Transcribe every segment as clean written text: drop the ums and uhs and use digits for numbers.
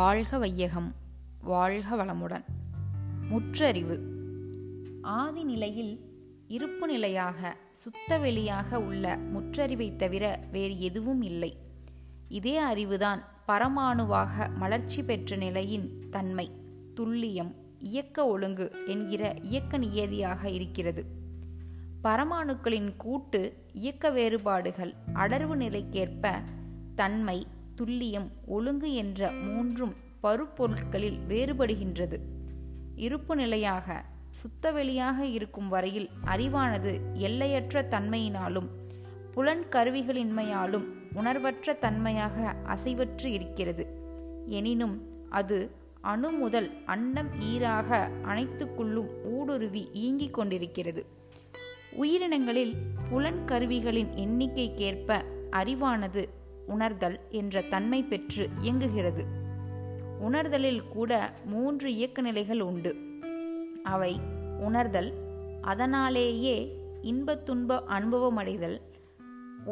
வாழ்க வையகம், வாழ்க வளமுடன். முற்றறிவு. ஆதி நிலையில் இருப்பு நிலையாக சுத்தவெளியாக உள்ள முற்றறிவை தவிர வேறு எதுவும் இல்லை. இதே அறிவுதான் பரமாணுவாக மலர்ச்சி பெற்ற நிலையின் தன்மை, துல்லியம், இயக்க ஒழுங்கு என்கிற இயக்க நியதியாக இருக்கிறது. பரமாணுக்களின் கூட்டு இயக்க வேறுபாடுகள் அடர்வு நிலைக்கேற்ப தன்மை, துல்லியம், ஒழுங்கு என்ற மூன்றும் பருப்பொருட்களில் வேறுபடுகின்றது. இருப்பு நிலையாக சுத்தவெளியாக இருக்கும் வரையில் அறிவானது எல்லையற்ற தன்மையினாலும் புலன் கருவிகளின்மையாலும் உணர்வற்ற தன்மையாக அசைவற்று இருக்கிறது. எனினும் அது அணு முதல் அண்டம் ஈராக அனைத்துக்குள்ளும் ஊடுருவி இயங்கிக் கொண்டிருக்கிறது. உயிரினங்களில் புலன் கருவிகளின் எண்ணிக்கைக்கேற்ப அறிவானது உணர்தல் என்ற தன்மை பெற்று இயங்குகிறது. உணர்தலில் கூட 3 இயக்க நிலைகள் உண்டு. அவை உணர்தல், அதனாலேயே இன்பத்துன்ப அனுபவமடைதல்,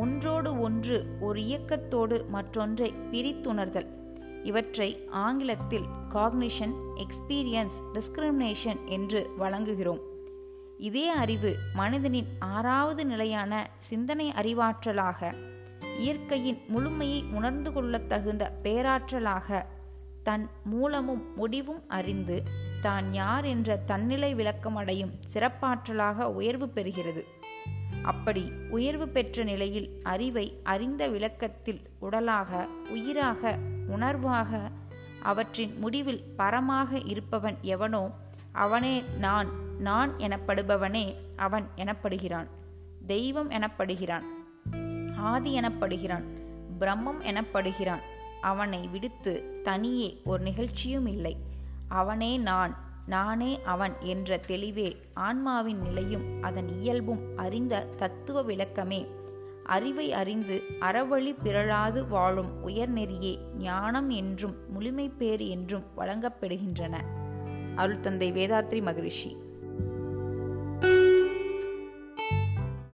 ஒன்றோடு ஒன்று ஒரு இயக்கத்தோடு மற்றொன்றை பிரித்துணர்தல். இவற்றை ஆங்கிலத்தில் காக்னிஷன், எக்ஸ்பீரியன்ஸ், டிஸ்கிரிமினேஷன் என்று வழங்குகிறோம். இதே அறிவு மனிதனின் 6வது நிலையான சிந்தனை அறிவாற்றலாக, இயற்கையின் முழுமையை உணர்ந்து கொள்ளத் தகுந்த பேராற்றலாக, தன் மூலமும் முடிவும் அறிந்து தான் யார் என்ற தன்னிலை விளக்கமடையும் சிறப்பாற்றலாக உயர்வு பெறுகிறது. அப்படி உயர்வு பெற்ற நிலையில் அறிவை அறிந்த விளக்கத்தில் உடலாக, உயிராக, உணர்வாக, அவற்றின் முடிவில் பரமாக இருப்பவன் எவனோ அவனே நான், நான் எனப்படுபவனே அவன் எனப்படுகிறான், தெய்வம் எனப்படுகிறான், ஆதி எனப்படுகிறான், பிரம்மம் எனப்படுகிறான். அவனை விடுத்து தனியே ஒரு நிகழ்ச்சியும் இல்லை. அவனே நான், நானே அவன் என்ற தெளிவே ஆன்மாவின் நிலையும் அதன் இயல்பும் அறிந்த தத்துவ விளக்கமே. அறிவை அறிந்து அறவழி பிறழாது வாழும் உயர்நெறியே ஞானம் என்றும் முழுமை பேறு என்றும் வழங்கப்படுகின்றன. அருள்தந்தை வேதாத்ரி மகரிஷி.